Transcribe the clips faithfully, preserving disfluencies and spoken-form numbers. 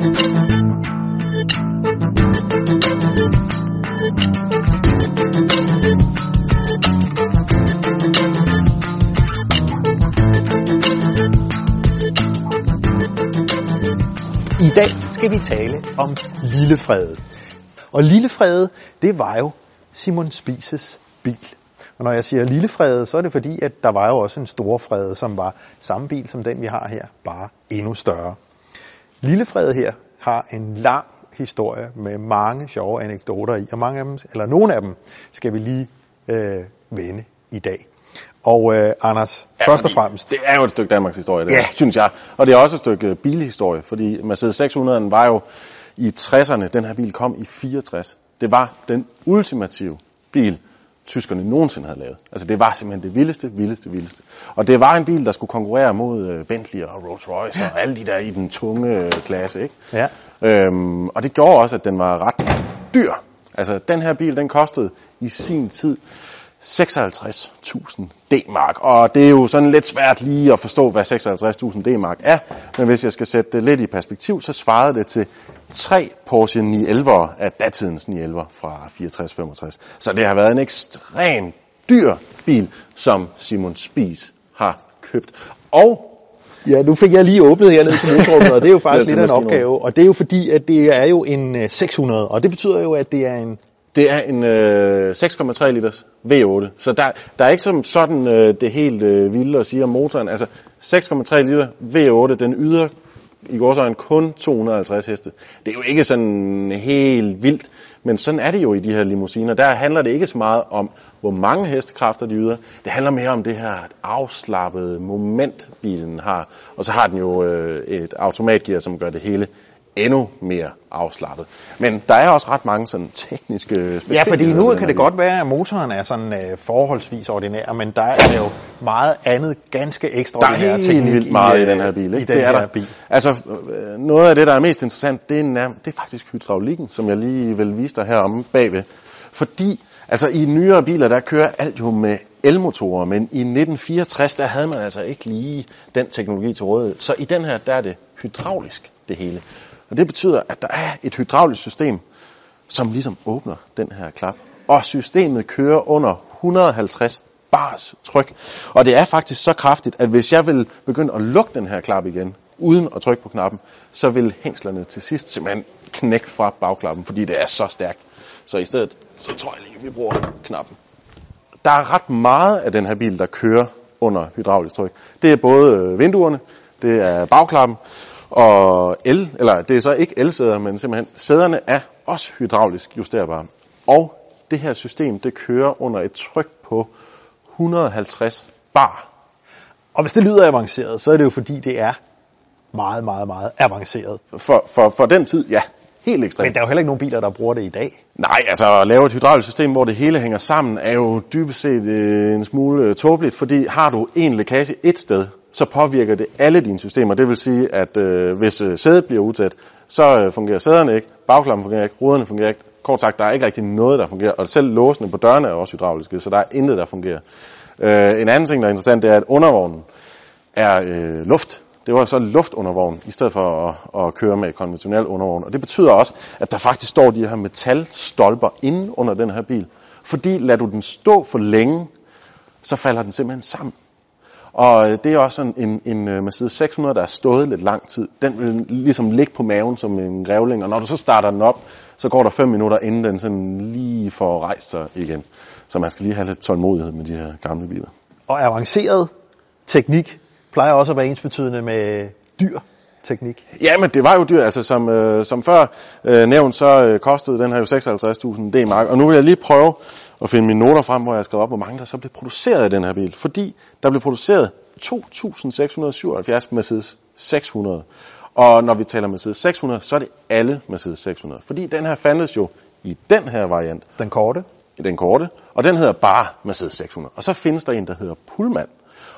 I dag skal vi tale om Lille Frede. Og Lille Frede, det var jo Simon Spies' bil. Og når jeg siger Lille Frede, så er det fordi, at der var jo også en Store Frede, som var samme bil som den, vi har her, bare endnu større. Lille Frede her har en lang historie med mange sjove anekdoter i, og mange af dem, eller nogle af dem skal vi lige øh, vende i dag. Og øh, Anders, ja, først og fremmest... Det er jo et stykke Danmarks historie, det ja. synes jeg. Og det er også et stykke bilhistorie, fordi Mercedes seks hundrede var jo i tresserne. Den her bil kom i fireogtres. Det var den ultimative bil, tyskerne nogensinde havde lavet. Altså det var simpelthen det vildeste, vildeste, vildeste. Og det var en bil, der skulle konkurrere mod Bentley og Rolls Royce og alle de der i den tunge klasse, ikke? Ja. Øhm, og det gjorde også, at den var ret dyr. Altså den her bil, den kostede i sin tid seksoghalvtreds tusind D-Mark. Og det er jo sådan lidt svært lige at forstå, hvad seksoghalvtreds tusind D-Mark er. Men hvis jeg skal sætte det lidt i perspektiv, så svarede det til tre Porsche ni elleve af datidens ni elleve fra fireogtres femogtres. Så det har været en ekstrem dyr bil, som Simon Spies har købt. Og ja, nu fik jeg lige åbnet hernede til motorrummet, og det er jo faktisk lidt en opgave. Og det er jo fordi, at det er jo en seks hundrede, og det betyder jo, at det er en... Det er en øh, seks komma tre liters V otte, så der, der er ikke som sådan øh, det helt øh, vilde at sige om motoren. Altså seks komma tre liter V otte, den yder i går så kun to hundrede og halvtreds heste. Det er jo ikke sådan helt vildt, men sådan er det jo i de her limousiner. Der handler det ikke så meget om, hvor mange hestekræfter de yder. Det handler mere om det her afslappede moment, bilen har. Og så har den jo øh, et automatgear, som gør det hele endnu mere afslappet. Men der er også ret mange sådan tekniske... Ja, fordi nu kan det godt være, at motoren er sådan øh, forholdsvis ordinær, men der er jo meget andet ganske ekstraordinære teknik. Der er helt vildt meget i, øh, i den her bil, ikke? I den det er her der. Bil. Altså, øh, noget af det, der er mest interessant, det er, nærm- det er faktisk hydraulikken, som jeg lige vil vise dig heromme bagved. Fordi, altså i nyere biler, der kører alt jo med elmotorer, men i nitten fireogtres, der havde man altså ikke lige den teknologi til rådighed. Så i den her, der er det hydraulisk, det hele. Og det betyder, at der er et hydraulisk system, som ligesom åbner den her klap. Og systemet kører under et hundrede og halvtreds bars tryk. Og det er faktisk så kraftigt, at hvis jeg vil begynde at lukke den her klap igen, uden at trykke på knappen, så vil hængslerne til sidst simpelthen knække fra bagklappen, fordi det er så stærkt. Så i stedet, så tror jeg lige, vi bruger knappen. Der er ret meget af den her bil, der kører under hydraulisk tryk. Det er både vinduerne, det er bagklappen, og el, eller det er så ikke elsæder, men simpelthen sæderne er også hydraulisk justerbare. Og det her system, det kører under et tryk på et hundrede og halvtreds bar. Og hvis det lyder avanceret, så er det jo fordi, det er meget, meget, meget avanceret. For, for, for den tid, ja. Helt ekstremt. Men der er jo heller ikke nogen biler, der bruger det i dag. Nej, altså at lave et hydraulisk system, hvor det hele hænger sammen, er jo dybest set øh, en smule tåbeligt, fordi har du en lækage et sted, så påvirker det alle dine systemer. Det vil sige, at øh, hvis øh, sædet bliver utæt, så øh, fungerer sæderne ikke, bagklappen fungerer ikke, ruderne fungerer ikke. Kort sagt, der er ikke rigtig noget, der fungerer. Og selv låsene på dørene er også hydrauliske, så der er intet, der fungerer. Øh, en anden ting, der er interessant, det er, at undervognen er øh, luft. Det var så luftundervogn, i stedet for at, at køre med konventionel undervogn. Og det betyder også, at der faktisk står de her metalstolper inde under den her bil. Fordi lader du den stå for længe, så falder den simpelthen sammen. Og det er også sådan en, en Mercedes seks hundrede, der er stået lidt lang tid. Den vil ligesom ligge på maven som en grævling, og når du så starter den op, så går der fem minutter, inden den sådan lige får rejst sig igen. Så man skal lige have lidt tålmodighed med de her gamle biler. Og avanceret teknik plejer også at være ensbetydende med dyr teknik. Ja, men det var jo dyr. Altså som, øh, som før øh, nævnt, så øh, kostede den her jo seksoghalvtreds tusind D-mark. Og nu vil jeg lige prøve at finde mine noter frem, hvor jeg har skrevet op, hvor mange der så blev produceret i den her bil. Fordi der blev produceret to tusind seks hundrede og syvoghalvfjerds Mercedes seks hundrede. Og når vi taler Mercedes seks hundrede, så er det alle Mercedes seks hundrede. Fordi den her fandtes jo i den her variant. Den korte. I den korte. Og den hedder bare Mercedes seks hundrede. Og så findes der en, der hedder Pullman.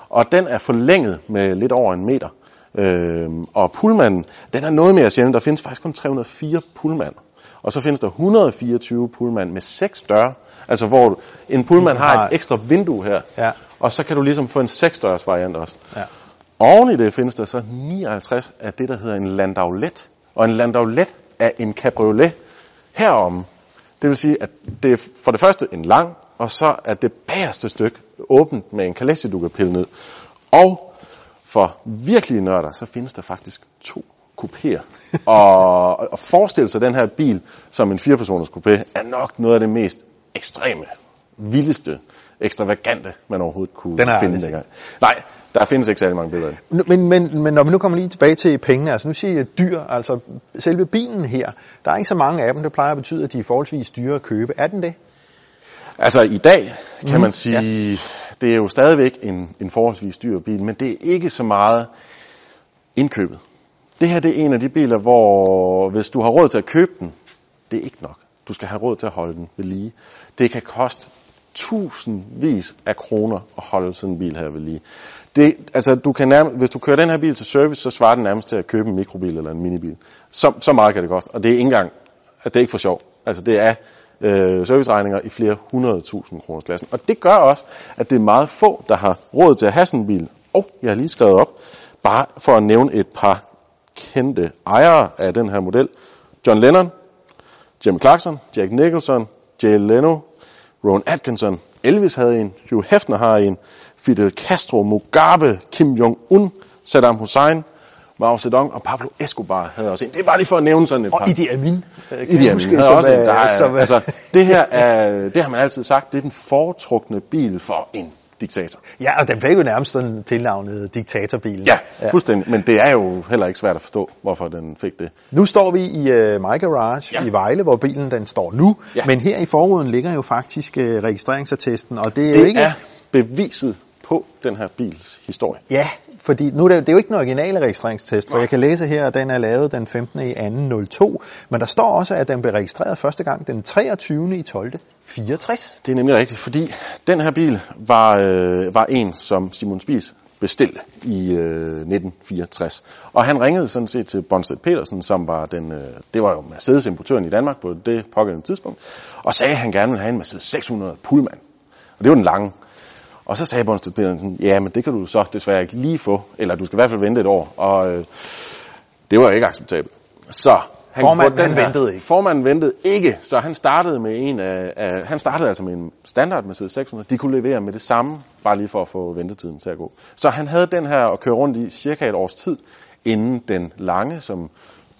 Og den er forlænget med lidt over en meter. Øhm, og Pullman, den er noget mere sjældent. Der findes faktisk kun tre hundrede og fire Pullman. Og så findes der et hundrede og fireogtyve Pullman med seks døre. Altså hvor en Pullman har et ekstra vindue her. Ja. Og så kan du ligesom få en seks-dørs variant også. Ja. Oven i det findes der så nioghalvtreds af det, der hedder en Landaulet. og en Landaulet er en cabriolet herom. Det vil sige, at det er for det første en lang, og så er det bagerste stykke åbent med en kalesje, du kan pille ned. Og for virkelige nørder, så findes der faktisk to kupéer. og, og forestille sig den her bil som en firepersoners kupé, er nok noget af det mest ekstreme, vildeste, ekstravagante, man overhovedet kunne den finde dengang. Nej, der findes ikke særlig mange billeder. Men, men, men når vi nu kommer lige tilbage til pengene, altså nu siger jeg dyr, altså selve bilen her, der er ikke så mange af dem, det plejer at betyde, at de er forholdsvis dyre at købe. Er den det? Altså i dag kan mm-hmm. man sige, ja. Det er jo stadigvæk en, en forholdsvis dyr bil, men det er ikke så meget indkøbet. Det her det er en af de biler, hvor hvis du har råd til at købe den, det er ikke nok. Du skal have råd til at holde den ved lige. Det kan koste tusindvis af kroner at holde sådan en bil her ved lige. Det, altså, du kan nærmest, hvis du kører den her bil til service, så svarer den nærmest til at købe en mikrobil eller en minibil. Så, så meget kan det koste, og det er ikke engang, at det er ikke for sjov. Altså det er øh, serviceregninger i flere hundredtusind kroners klassen. Og det gør også, at det er meget få, der har råd til at have sådan en bil. Og jeg har lige skrevet op, bare for at nævne et par kendte ejere af den her model. John Lennon, Jimmy Clarkson, Jack Nicholson, Jay Leno, Ron Atkinson, Elvis havde en, Hugh Hefner har en, Fidel Castro, Mugabe, Kim Jong-un, Saddam Hussein, Mao Zedong og Pablo Escobar havde også en. Det er bare lige for at nævne sådan et par. Og Idi Amin. Idi Amin havde som, også en. Der er, som, altså, det her er, det har man altid sagt, det er den foretrukne bil for en diktator. Ja, og den blev jo nærmest den tilnavnede diktatorbilen. Ja, fuldstændig. Men det er jo heller ikke svært at forstå, hvorfor den fik det. Nu står vi i uh, My Garage ja. i Vejle, hvor bilen den står nu. Ja. Men her i forruden ligger jo faktisk uh, registreringsattesten, og det er det jo ikke... Er beviset på den her bils historie. Ja, fordi nu er det, det er jo ikke den originale registreringstest, for nej. Jeg kan læse her, at den er lavet den femtende i anden nul to, men der står også, at den blev registreret første gang den treogtyvende i tolvte fireogtres. Det er nemlig rigtigt, fordi den her bil var, øh, var en, som Simon Spies bestilte i øh, nitten fireogtres. Og han ringede sådan set til Bohnstedt-Petersen, som var den, øh, det var jo Mercedes-importøren i Danmark på det pågældende tidspunkt, og sagde, at han gerne ville have en Mercedes seks hundrede Pullman. Og det var den lange. Og så sagde Bohnstedt-Petersen, ja, men det kan du så desværre ikke lige få, eller du skal i hvert fald vente et år, og øh, det var jo ikke acceptabelt. Så han formanden den her, ventede ikke. Formanden ventede ikke, så han startede med en af, af han startede altså med en standard Mercedes seks hundrede. De kunne levere med det samme, bare lige for at få ventetiden til at gå. Så han havde den her at køre rundt i cirka et års tid, inden den lange, som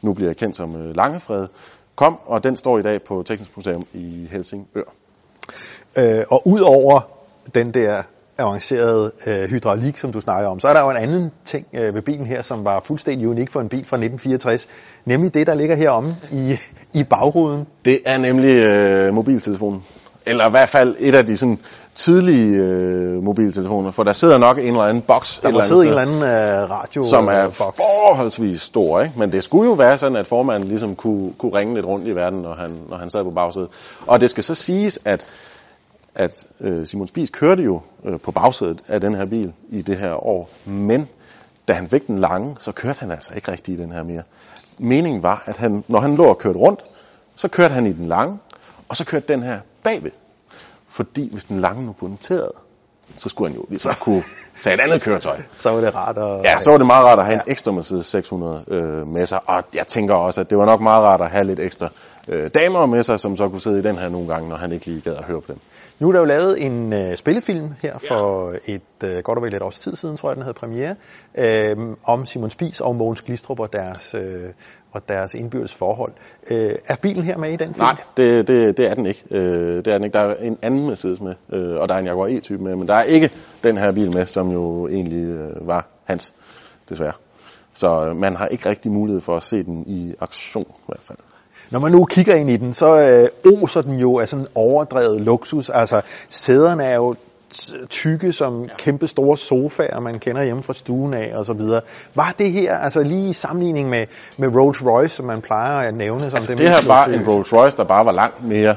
nu bliver kendt som Lange Frede, kom, og den står i dag på Teknisk Museum i Helsingør. Øh, og udover den der avancerede øh, hydraulik, som du snakker om, så er der jo en anden ting øh, ved bilen her, som var fuldstændig unik for en bil fra nitten fireogtres, nemlig det, der ligger heromme i, i bagruden. Det er nemlig øh, mobiltelefonen, eller i hvert fald et af de sådan tidlige øh, mobiltelefoner, for der sidder nok en eller anden boks. Der må sidde en eller anden øh, radio, som er box. Forholdsvis stor, ikke? Men det skulle jo være sådan, at formanden ligesom kunne, kunne ringe lidt rundt i verden, når han, når han sad på bagsædet. Og det skal så siges, at at øh, Simon Spies kørte jo øh, på bagsædet af den her bil i det her år, men da han fik den lange, så kørte han altså ikke rigtig i den her mere. Meningen var, at han, når han lå og kørte rundt, så kørte han i den lange, og så kørte den her bagved. Fordi hvis den lange nu punkterede, så skulle han jo ligesom kunne tage et andet køretøj. Så var det rart at... Ja, så var det meget rart at have ja. en ekstra Mercedes seks hundrede øh, med sig, og jeg tænker også, at det var nok meget rart at have lidt ekstra øh, damer med sig, som så kunne sidde i den her nogle gange, når han ikke lige gad at høre på dem. Nu er der jo lavet en øh, spillefilm her for ja. et øh, godt og vel et års tid siden, tror jeg, den havde premiere, øh, om Simon Spies og Mogens Glistrup og deres, øh, og deres indbyrdes forhold. Øh, er bilen her med i den film? Nej, det, det, det er den ikke. Øh, det er den ikke. Der er en anden Mercedes med, øh, og der er en Jaguar E-type med, men der er ikke den her bil med, som jo egentlig øh, var hans, desværre. Så øh, man har ikke rigtig mulighed for at se den i aktion i hvert fald. Når man nu kigger ind i den, så øh, oser den jo af sådan en overdrevet luksus. Altså, sæderne er jo tykke som ja. kæmpe store sofaer, man kender hjemme fra stuen af og så videre. Var det her, altså lige i sammenligning med, med Rolls Royce, som man plejer at nævne som altså, det, det her var en Rolls Royce, der bare var langt mere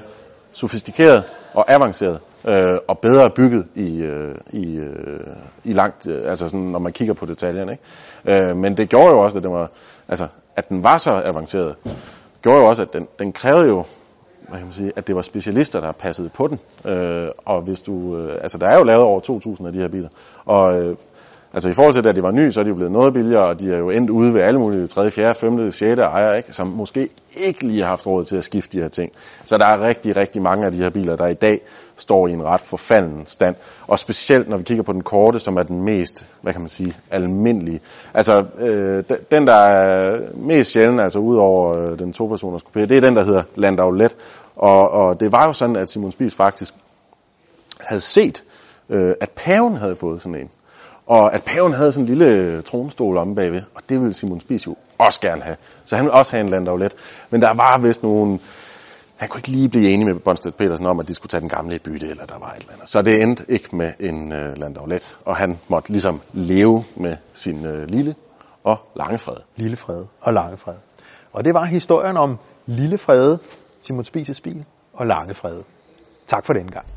sofistikeret og avanceret øh, og bedre bygget i, øh, i, øh, i langt, øh, altså sådan, når man kigger på detaljerne, ikke? Øh, men det gjorde jo også, at den var, altså, at den var så avanceret. Gjorde jo også, at den, den krævede jo, hvad kan man sige, at det var specialister, der passede på den. Øh, og hvis du, øh, altså der er jo lavet over to tusind af de her biler, og øh, Altså i forhold til, da de var nye, så er de blevet noget billigere, og de er jo endt ude ved alle mulige tredje, fjerde, femte, sjette ejere, ikke? Som måske ikke lige har haft råd til at skifte de her ting. Så der er rigtig, rigtig mange af de her biler, der i dag står i en ret forfalden stand. Og specielt, når vi kigger på den korte, som er den mest, hvad kan man sige, almindelige. Altså, øh, den, der er mest sjældent, altså ud over øh, den to-personers coupé, det er den, der hedder Landaulet. Og, og det var jo sådan, at Simon Spies faktisk havde set, øh, at paven havde fået sådan en. Og at paven havde sådan en lille tronstol omme bagved, og det ville Simon Spies jo også gerne have. Så han ville også have en Landaulet. Men der var vist nogen... Han kunne ikke lige blive enig med Bohnstedt-Petersen om, at de skulle tage den gamle bytte, eller der var et eller andet. Så det endte ikke med en øh, Landaulet, og han måtte ligesom leve med sin øh, lille og lange Frede. Lille Frede og lange Frede. Og det var historien om Lille Frede, Simon Spies' bil og Lange Frede. Tak for den gang.